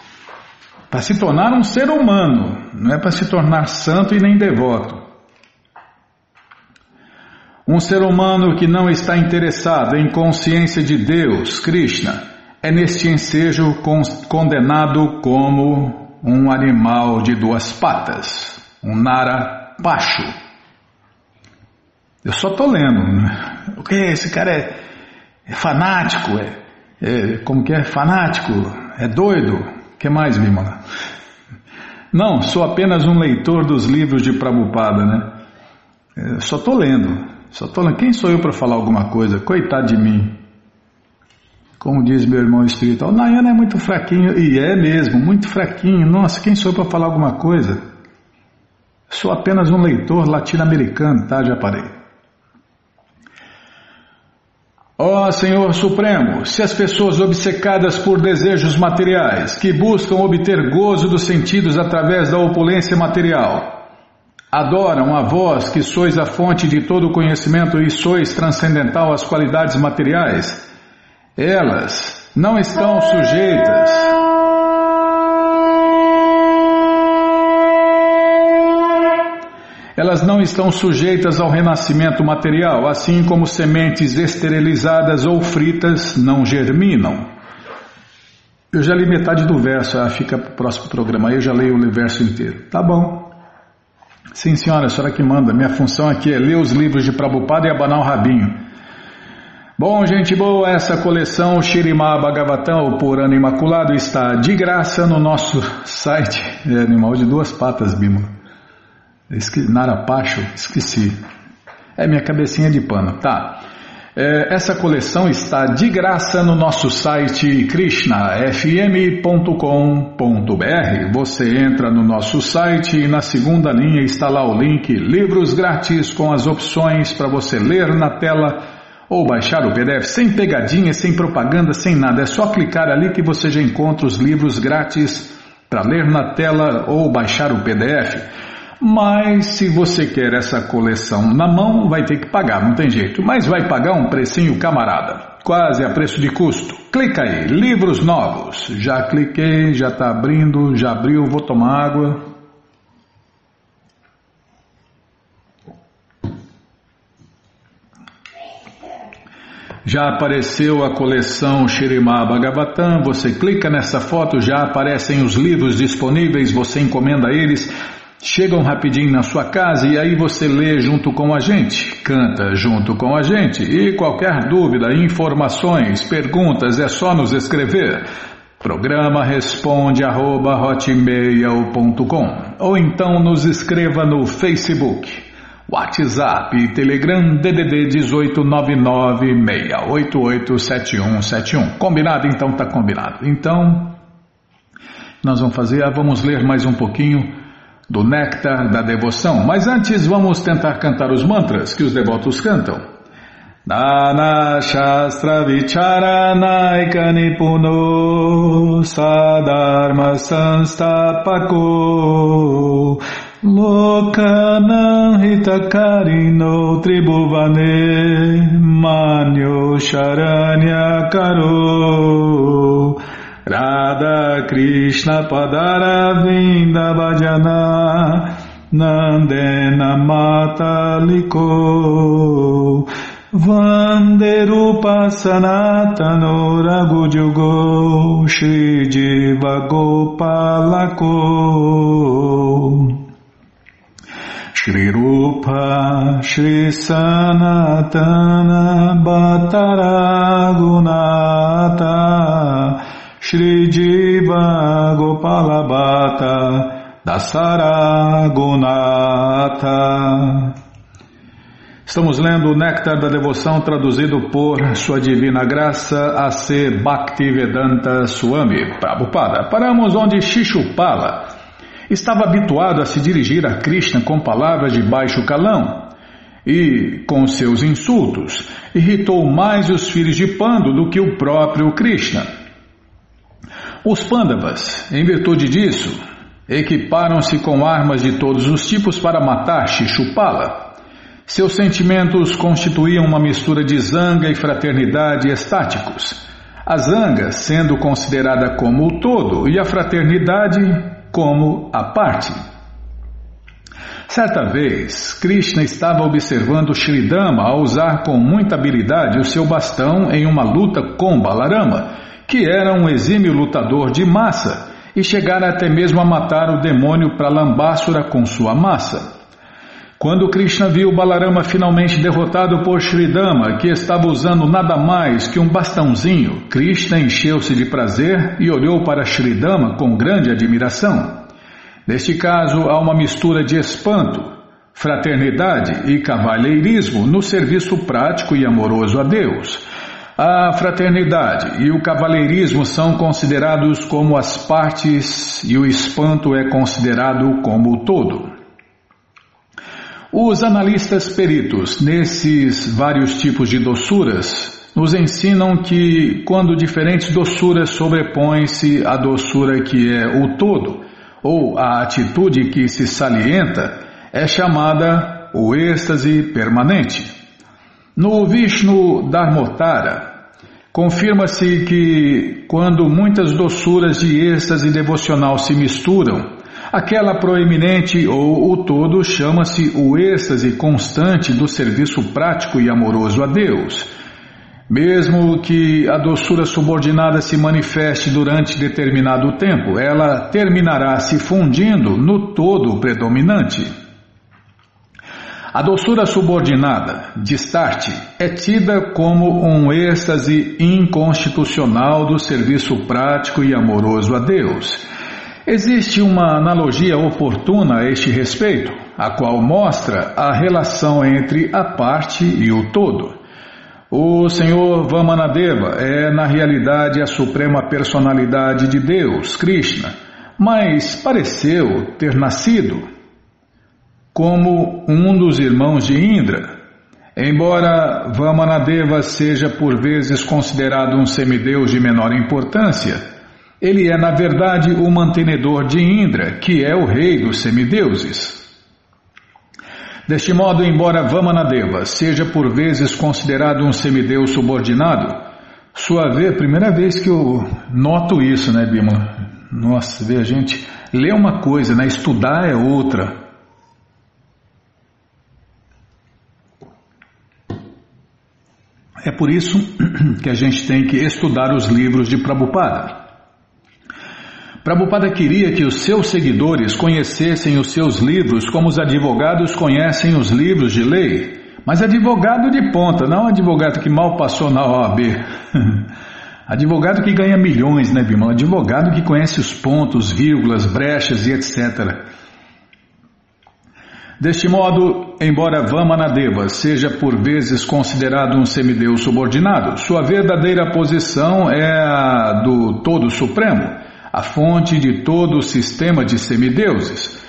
Para se tornar um ser humano, não é para se tornar santo e nem devoto. Um ser humano que não está interessado em consciência de Deus, Krishna, é neste ensejo condenado como um animal de duas patas, um narapacho. Eu só estou lendo. O que? Esse cara é fanático, como que é? Fanático, é doido. O que mais, minha irmã? Não, sou apenas um leitor dos livros de Prabhupada, né? Eu só estou lendo. Quem sou eu para falar alguma coisa? Coitado de mim. Como diz meu irmão espiritual, Narayana é muito fraquinho, e é mesmo, muito fraquinho. Nossa, quem sou eu para falar alguma coisa? Sou apenas um leitor latino-americano, tá? Já parei. Ó Senhor Supremo, se as pessoas obcecadas por desejos materiais, que buscam obter gozo dos sentidos através da opulência material, adoram a vós que sois a fonte de todo conhecimento e sois transcendental às qualidades materiais, elas não estão sujeitas. Elas não estão sujeitas ao renascimento material, assim como sementes esterilizadas ou fritas não germinam. Eu já li metade do verso, fica para o próximo programa, eu já leio o verso inteiro. Tá bom. Sim senhora, a senhora que manda, minha função aqui é ler os livros de Prabhupada e abanar o rabinho. Bom, gente boa, essa coleção Shrimad Bhagavatam, o Purana Imaculado, está de graça no nosso site. Animal de duas patas, Bímola. Narapacho, esqueci. É minha cabecinha de pano, tá. Essa coleção está de graça no nosso site krishnafm.com.br. Você entra no nosso site e na segunda linha está lá o link Livros Grátis, com as opções para você ler na tela ou baixar o PDF, sem pegadinha, sem propaganda, sem nada. É só clicar ali que você já encontra os livros grátis para ler na tela ou baixar o PDF. Mas se você quer essa coleção na mão, vai ter que pagar, não tem jeito. Mas vai pagar um precinho camarada, quase a preço de custo. Clica aí, livros novos. Já cliquei, já está abrindo, já abriu, vou tomar água. Já apareceu a coleção Shrimad Bhagavatam. Você clica nessa foto, já aparecem os livros disponíveis, você encomenda eles. Chegam rapidinho na sua casa e aí você lê junto com a gente, canta junto com a gente. E qualquer dúvida, informações, perguntas, é só nos escrever. Programa responde@hotmail.com. Ou então nos escreva no Facebook, WhatsApp e Telegram, DDD 18996887171. Combinado? Então tá combinado. Então, nós vamos fazer, vamos ler mais um pouquinho do néctar da devoção, mas antes vamos tentar cantar os mantras que os devotos cantam. Nana Shastra Vicharanaika Nipuno Sadharma Sanstapako Lokanam Hitakarino Tribhuvane Manyo Sharanyakaro Radha Krishna Padaravinda Bhajana Nandena Mataliko Vande Rupa Sanatano Raghujugo Shri Jiva Gopalako Shri Rupa Shri Sanatana Bhattaragunata Shri Jiva Gopalabhata Dasaragunata. Estamos lendo o Néctar da Devoção, traduzido por Sua Divina Graça A.C. Bhaktivedanta Swami Prabhupada. Paramos onde Shishupala estava habituado a se dirigir a Krishna com palavras de baixo calão e, com seus insultos, irritou mais os filhos de Pandu do que o próprio Krishna. Os Pandavas, em virtude disso, equiparam-se com armas de todos os tipos para matar Shishupala. Seus sentimentos constituíam uma mistura de zanga e fraternidade estáticos, a zanga sendo considerada como o todo e a fraternidade como a parte. Certa vez, Krishna estava observando Shridama a usar com muita habilidade o seu bastão em uma luta com Balarama, que era um exímio lutador de massa e chegara até mesmo a matar o demônio Pralambásura com sua massa. Quando Krishna viu Balarama finalmente derrotado por Shridama, que estava usando nada mais que um bastãozinho, Krishna encheu-se de prazer e olhou para Shridama com grande admiração. Neste caso, há uma mistura de espanto, fraternidade e cavalheirismo no serviço prático e amoroso a Deus. A fraternidade e o cavalheirismo são considerados como as partes e o espanto é considerado como o todo. Os analistas peritos nesses vários tipos de doçuras nos ensinam que quando diferentes doçuras sobrepõem-se à doçura que é o todo, ou à atitude que se salienta, é chamada o êxtase permanente. No Vishnu Dharmotara, confirma-se que quando muitas doçuras de êxtase devocional se misturam, aquela proeminente ou o todo chama-se o êxtase constante do serviço prático e amoroso a Deus. Mesmo que a doçura subordinada se manifeste durante determinado tempo, ela terminará se fundindo no todo predominante. A doçura subordinada, distarte, é tida como um êxtase inconstitucional do serviço prático e amoroso a Deus. Existe uma analogia oportuna a este respeito, a qual mostra a relação entre a parte e o todo. O Senhor Vamanadeva é, na realidade, a suprema personalidade de Deus, Krishna, mas pareceu ter nascido como um dos irmãos de Indra. Embora Vamanadeva seja por vezes considerado um semideus de menor importância, ele é, na verdade, o mantenedor de Indra, que é o rei dos semideuses. Deste modo, embora Vamanadeva seja por vezes considerado um semideus subordinado, primeira vez que eu noto isso, né, Bimala? Nossa, vê, a gente lê uma coisa, né? Estudar é outra. É por isso que a gente tem que estudar os livros de Prabhupada. Prabhupada queria que os seus seguidores conhecessem os seus livros como os advogados conhecem os livros de lei, mas advogado de ponta, não advogado que mal passou na OAB. Advogado que ganha milhões, né, Bimala? Advogado que conhece os pontos, vírgulas, brechas e etc. Deste modo, embora Vamanadeva seja por vezes considerado um semideus subordinado, sua verdadeira posição é a do Todo Supremo, a fonte de todo o sistema de semideuses.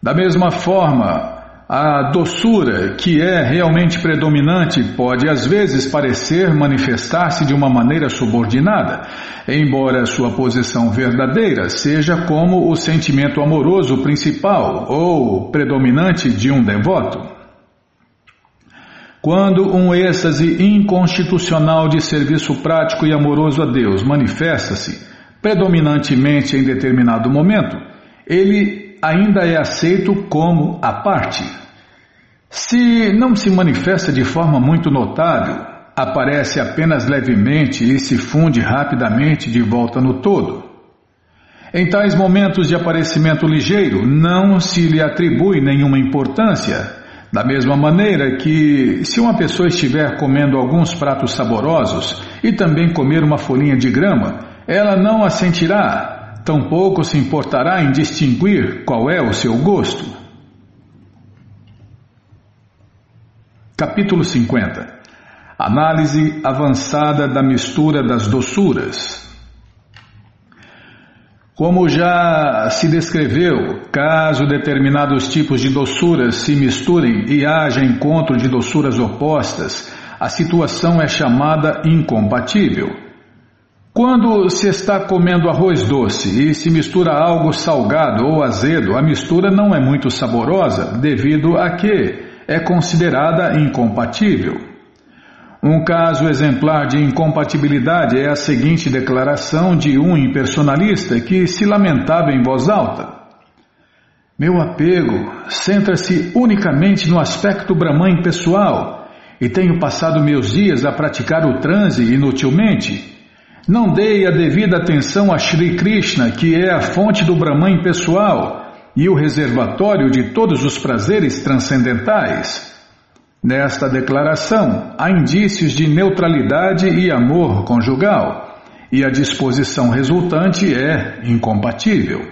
Da mesma forma, a doçura, que é realmente predominante, pode às vezes parecer manifestar-se de uma maneira subordinada, embora sua posição verdadeira seja como o sentimento amoroso principal ou predominante de um devoto. Quando um êxtase inconstitucional de serviço prático e amoroso a Deus manifesta-se predominantemente em determinado momento, ele ainda é aceito como a parte. Se não se manifesta de forma muito notável, aparece apenas levemente e se funde rapidamente de volta no todo. Em tais momentos de aparecimento ligeiro, não se lhe atribui nenhuma importância, da mesma maneira que, se uma pessoa estiver comendo alguns pratos saborosos e também comer uma folhinha de grama, ela não a sentirá, tampouco se importará em distinguir qual é o seu gosto. Capítulo 50. Análise avançada da mistura das doçuras. Como já se descreveu, caso determinados tipos de doçuras se misturem e haja encontro de doçuras opostas, a situação é chamada incompatível. Quando se está comendo arroz doce e se mistura algo salgado ou azedo, a mistura não é muito saborosa, devido a que é considerada incompatível. Um caso exemplar de incompatibilidade é a seguinte declaração de um impersonalista que se lamentava em voz alta: "Meu apego centra-se unicamente no aspecto brahman pessoal e tenho passado meus dias a praticar o transe inutilmente. Não dei a devida atenção a Shri Krishna, que é a fonte do Brahman impessoal e o reservatório de todos os prazeres transcendentais." Nesta declaração, há indícios de neutralidade e amor conjugal, e a disposição resultante é incompatível.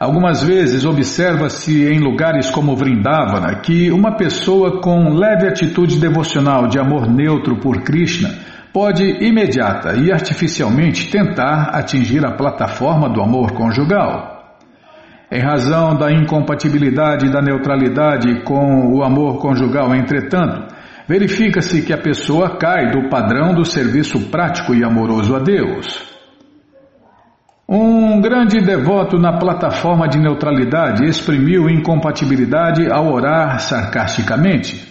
Algumas vezes observa-se em lugares como Vrindavana que uma pessoa com leve atitude devocional de amor neutro por Krishna pode imediata e artificialmente tentar atingir a plataforma do amor conjugal. Em razão da incompatibilidade e da neutralidade com o amor conjugal, entretanto, verifica-se que a pessoa cai do padrão do serviço prático e amoroso a Deus. Um grande devoto na plataforma de neutralidade exprimiu incompatibilidade ao orar sarcasticamente: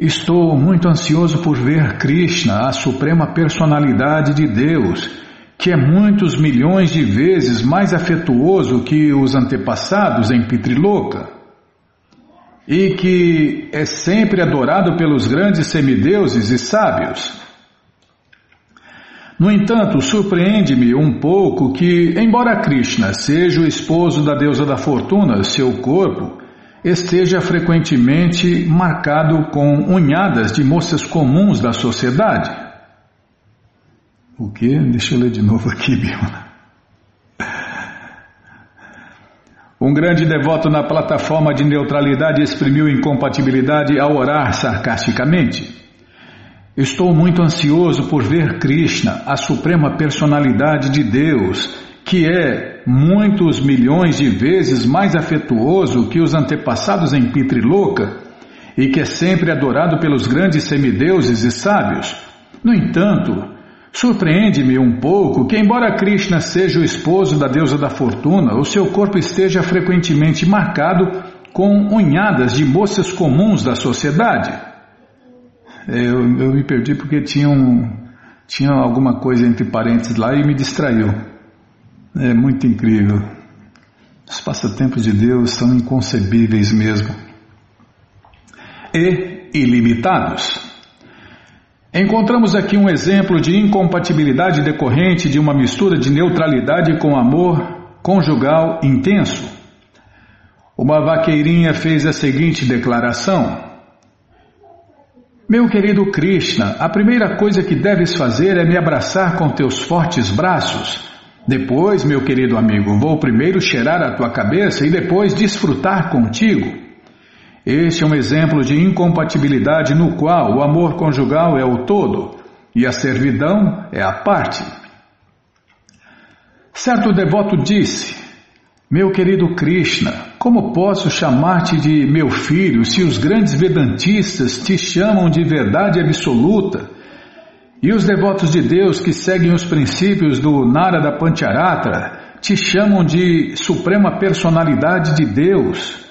"Estou muito ansioso por ver Krishna, a suprema personalidade de Deus, que é muitos milhões de vezes mais afetuoso que os antepassados em Pitriloka, e que é sempre adorado pelos grandes semideuses e sábios. No entanto, surpreende-me um pouco que, embora Krishna seja o esposo da deusa da fortuna, seu corpo esteja frequentemente marcado com unhadas de moças comuns da sociedade." O quê? Deixa eu ler de novo aqui, Bíblia. Um grande devoto na plataforma de neutralidade exprimiu incompatibilidade ao orar sarcasticamente. Estou muito ansioso por ver Krishna, a suprema personalidade de Deus, que é muitos milhões de vezes mais afetuoso que os antepassados em Pitriloka e que é sempre adorado pelos grandes semideuses e sábios. No entanto, surpreende-me um pouco que, embora Krishna seja o esposo da deusa da fortuna, o seu corpo esteja frequentemente marcado com unhadas de moças comuns da sociedade. Eu me perdi porque tinha alguma coisa entre parênteses lá e me distraiu. É muito incrível. Os passatempos de Deus são inconcebíveis mesmo. E ilimitados. Encontramos aqui um exemplo de incompatibilidade decorrente de uma mistura de neutralidade com amor conjugal intenso. Uma vaqueirinha fez a seguinte declaração: meu querido Krishna, a primeira coisa que deves fazer é me abraçar com teus fortes braços. Depois, meu querido amigo, vou primeiro cheirar a tua cabeça e depois desfrutar contigo. Este é um exemplo de incompatibilidade no qual o amor conjugal é o todo e a servidão é a parte. Certo devoto disse: meu querido Krishna, como posso chamar-te de meu filho se os grandes vedantistas te chamam de verdade absoluta e os devotos de Deus que seguem os princípios do Narada Pancharatra te chamam de suprema personalidade de Deus?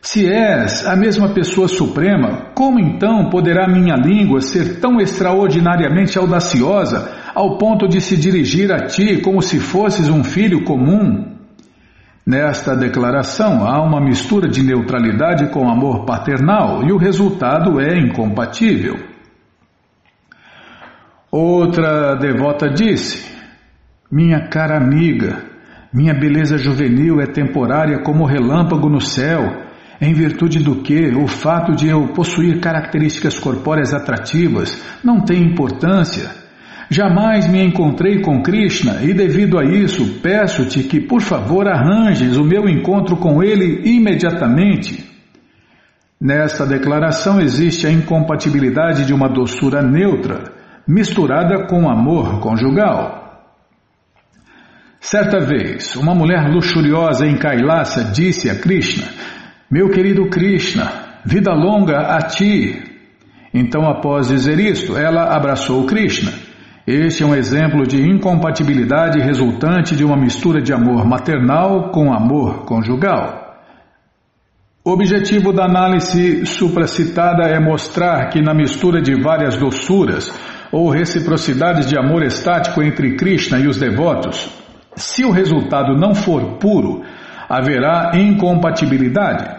Se és a mesma pessoa suprema, como então poderá minha língua ser tão extraordinariamente audaciosa ao ponto de se dirigir a ti como se fosses um filho comum? Nesta declaração há uma mistura de neutralidade com amor paternal e o resultado é incompatível. Outra devota disse: minha cara amiga, minha beleza juvenil é temporária como o relâmpago no céu, em virtude do que o fato de eu possuir características corpóreas atrativas não tem importância. Jamais me encontrei com Krishna e, devido a isso, peço-te que, por favor, arranjes o meu encontro com ele imediatamente. Nesta declaração existe a incompatibilidade de uma doçura neutra, misturada com amor conjugal. Certa vez, uma mulher luxuriosa em Kailasa disse a Krishna: meu querido Krishna, vida longa a ti. Então, após dizer isto, ela abraçou Krishna. Este é um exemplo de incompatibilidade resultante de uma mistura de amor maternal com amor conjugal. O objetivo da análise supracitada é mostrar que na mistura de várias doçuras ou reciprocidades de amor estático entre Krishna e os devotos, se o resultado não for puro, haverá incompatibilidade.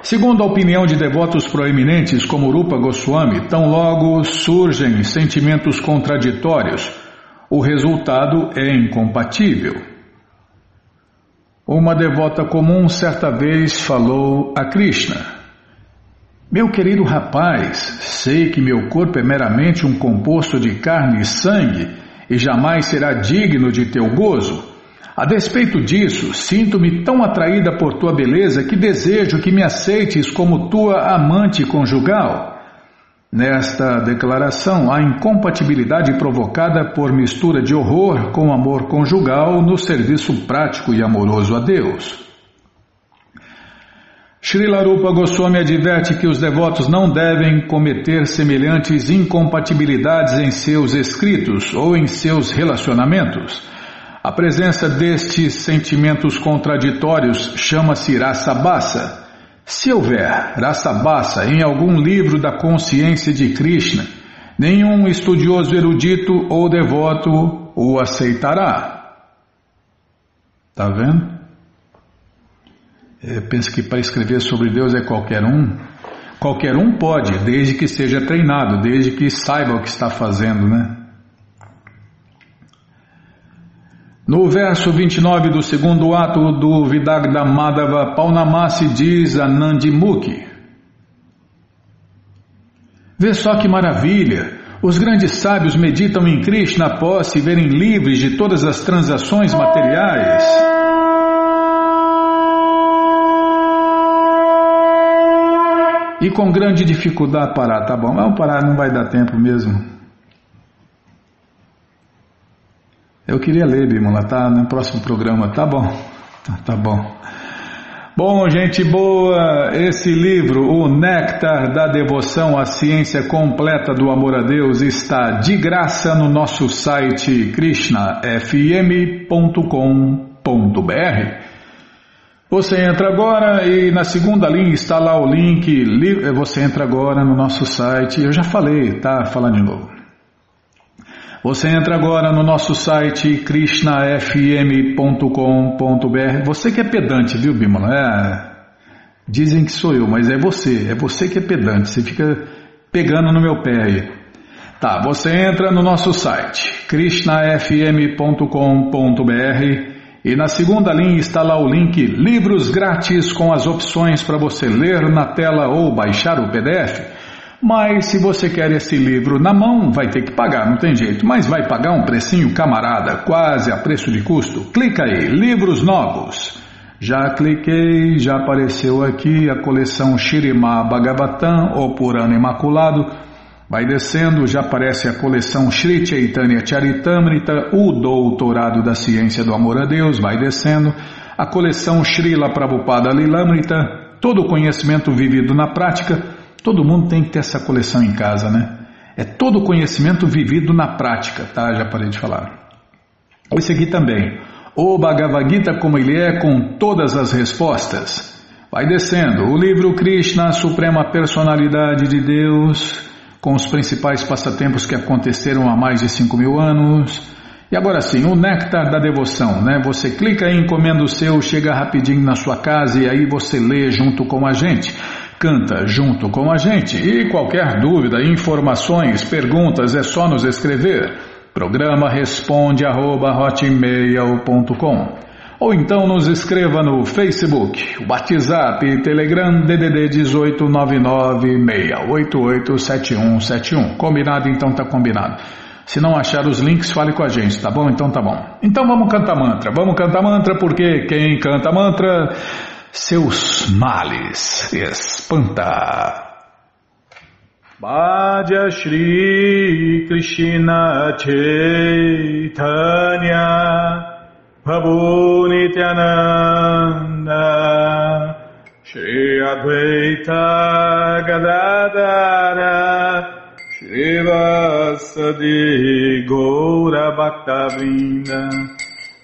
Segundo a opinião de devotos proeminentes como Rupa Goswami, tão logo surgem sentimentos contraditórios. O resultado é incompatível. Uma devota comum certa vez falou a Krishna: meu querido rapaz, sei que meu corpo é meramente um composto de carne e sangue e jamais será digno de teu gozo. A despeito disso, sinto-me tão atraída por tua beleza que desejo que me aceites como tua amante conjugal. Nesta declaração, há incompatibilidade provocada por mistura de horror com amor conjugal no serviço prático e amoroso a Deus. Srila Rupa Goswami adverte que os devotos não devem cometer semelhantes incompatibilidades em seus escritos ou em seus relacionamentos. A presença destes sentimentos contraditórios chama-se rasabasa. Se houver rasabasa em algum livro da consciência de Krishna, nenhum estudioso erudito ou devoto o aceitará. Está vendo? Pensa que para escrever sobre Deus é qualquer um? Qualquer um pode, desde que seja treinado, desde que saiba o que está fazendo, né? No verso 29 do segundo ato do Vidagda Madhava Paunamasi diz a Nandimukhi: vê só que maravilha! Os grandes sábios meditam em Krishna após se verem livres de todas as transações materiais. e com grande dificuldade parar. Tá bom, vamos parar, não vai dar tempo mesmo. Eu queria ler, Bimala, tá? No próximo programa, tá bom? Tá bom. Bom, gente boa, esse livro, O Néctar da Devoção à Ciência Completa do Amor a Deus, está de graça no nosso site krishnafm.com.br. Você entra agora e na segunda linha está lá o link, você entra agora no nosso site, eu já falei, tá? Falar de novo. Você entra agora no nosso site krishnafm.com.br. Você que é pedante, viu, Bimala? Dizem que sou eu, mas é você que é pedante, você fica pegando no meu pé aí. Tá, você entra no nosso site krishnafm.com.br e na segunda linha está lá o link Livros Grátis, com as opções para você ler na tela ou baixar o PDF. Mas se você quer esse livro na mão, vai ter que pagar, não tem jeito. Mas vai pagar um precinho camarada, quase a preço de custo. Clica aí, livros novos. Já cliquei, já apareceu aqui a coleção Shrimad Bhagavatam, O Purana Imaculado. Vai descendo, já aparece a coleção Sri Chaitanya Charitamrita, O Doutorado da Ciência do Amor a Deus. Vai descendo, a coleção Srila Prabhupada Lilamrita, Todo o Conhecimento Vivido na Prática. Todo mundo tem que ter essa coleção em casa, né? É todo conhecimento vivido na prática, tá? Já parei de falar. Esse aqui também. O Bhagavad Gita como ele é, com todas as respostas. Vai descendo. O livro Krishna, a Suprema Personalidade de Deus, com os principais passatempos que aconteceram há mais de 5.000 anos. E agora sim, o Néctar da Devoção, né? Você clica e encomenda o seu, chega rapidinho na sua casa e aí você lê junto com a gente. Canta junto com a gente. E qualquer dúvida, informações, perguntas, é só nos escrever. Programa responde@hotmail.com. Ou então nos escreva no Facebook, WhatsApp, Telegram, DDD 18996887171. Combinado? Então tá combinado. Se não achar os links, fale com a gente, tá bom? Então tá bom. Então vamos cantar mantra, porque quem canta mantra... seus males espanta. Bhaja Shri Krishna Chaitanya Prabhu Nityananda Shri Advaita Gadadara Shri Vasadi Gaura Bhaktavinda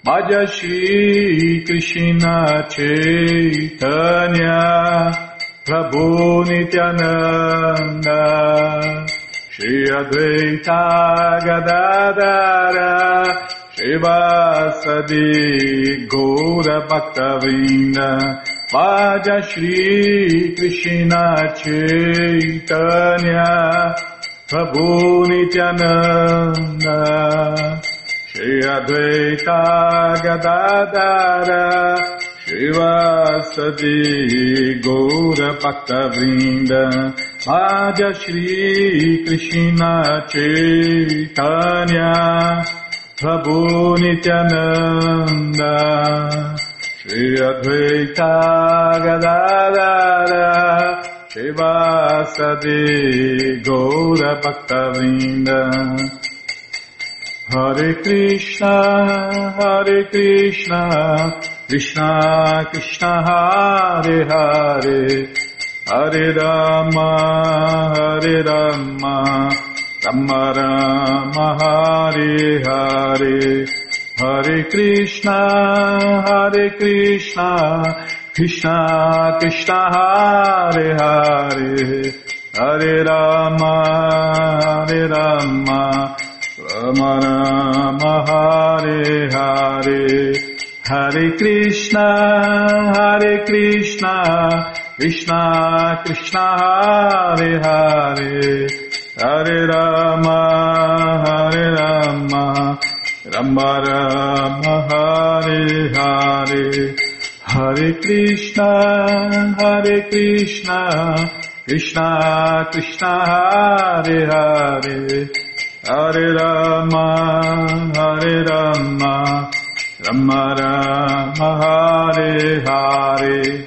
Bhaja Shri Krishna Chaitanya Prabhu Nityananda Shri Advaita Gadadara Shri Vasadi Gaura Bhaktavinda Bhaja Shri Krishna Chaitanya Prabhu Nityananda Shri Advaita Gadadara Shri Vasadi Gaura Bhaktavrinda Bhaja Shri Krishna Chaitanya Prabhu Nityananda Shri Advaita Gadadara Shri Vasadi Gaura Bhaktavrinda Hare Krishna, Hare Krishna, Krishna Krishna Hare Hare, Hare Rama, Hare Rama, Rama Rama Hare Hare, Hare Krishna, Hare Krishna, Krishna Krishna Hare Hare, Hare Rama, Hare Rama, Rama Rama Hare Hare, Hare Krishna, Hare Krishna, Krishna Krishna Hare Hare, Hare Rama, Hare Rama, Rama Rama Hare Hare, Hare Krishna, Hare Krishna, Krishna Krishna Hare Hare, Hare Rama, Hare Rama, Rama Rama Hare Hare,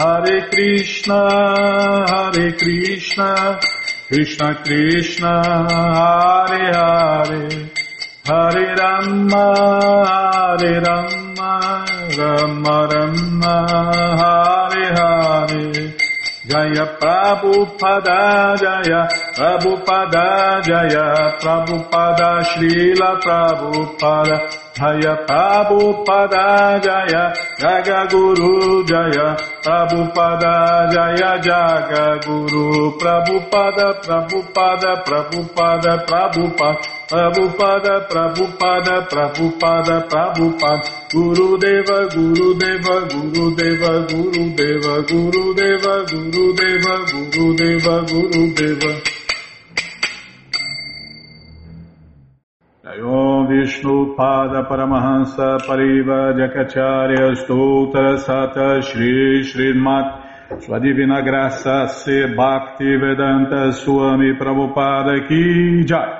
Hare Krishna, Hare Krishna, Krishna Krishna, Hare Hare, Hare Rama, Hare Rama, Rama Rama, Hare Hare, Jaya Prabhupada, Jaya Prabhupada, Jaya Prabhupada, Srila Prabhupada, Jaya Prabhupada, Jaya Jagaguru, Jaya Prabhupada, Jaya Jagaguru, Prabhupada, Prabhupada, Prabhupada, Prabhupada, Prabhupada, Prabhupada, Prabhupada, Prabhupada, Gurudeva, Gurudeva, Gurudeva, Gurudeva, Gurudeva, Gurudeva, Gurudeva, Gurudeva. Om Vishnu Pada Paramahansa Pariva Jakacharya Stoutra Sata Shri Srimad Sua Divina Graça Se Bhaktivedanta Swami Prabhupada Ki Jai.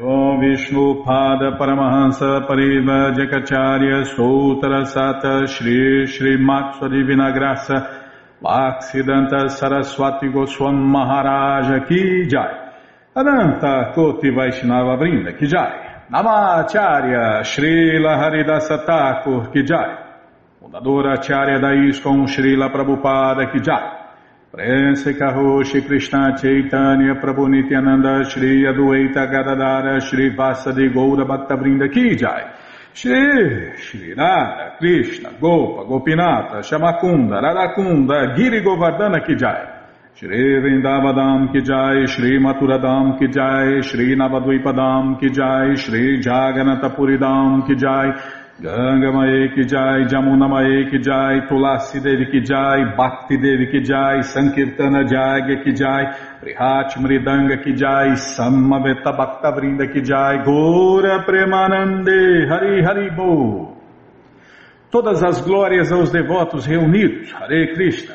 Om Vishnu Pada Paramahansa Pariva Jakacharya Stoutra Sata Shri Srimad Sua Divina Graça Bhaksidanta Saraswati Goswami Maharaja Ki Jai. Adanta Koti Vaishnava Vrinda Ki Jai. Namacharya Srila Haridasa Thakur Ki Jai. Fundadora Acharya da ISKCON Srila Prabhupada Ki Jai. Prense Karoshi Krishna Chaitanya Prabhu Nityananda Shri Adueita Gadadara Shri Vasadi Goura Bhattavrinda Ki Jai. Shri Shri Nada Krishna Gopa Gopinata Shamakunda Radakunda Giri Govardhana Ki Jai. Shri Vrindavadam Ki Jai, Shri Mathuradam Ki Jai, Shri Navadvipadam Ki Jai, Shri Jaganatapuridam Ki Jai, Ganga Mae Ki Jai, Jamuna Mae Ki Jai, Tulasi Devi Ki Jai, Bhakti Devi Ki Jai, Sankirtana Jagya Ki Jai, Prihat Mridanga Ki Jai, Samaveta Bhakta Vrinda Ki Jai, Gora Premanande Hari Hari Bo. Todas as glórias aos devotos reunidos, Hare Krishna.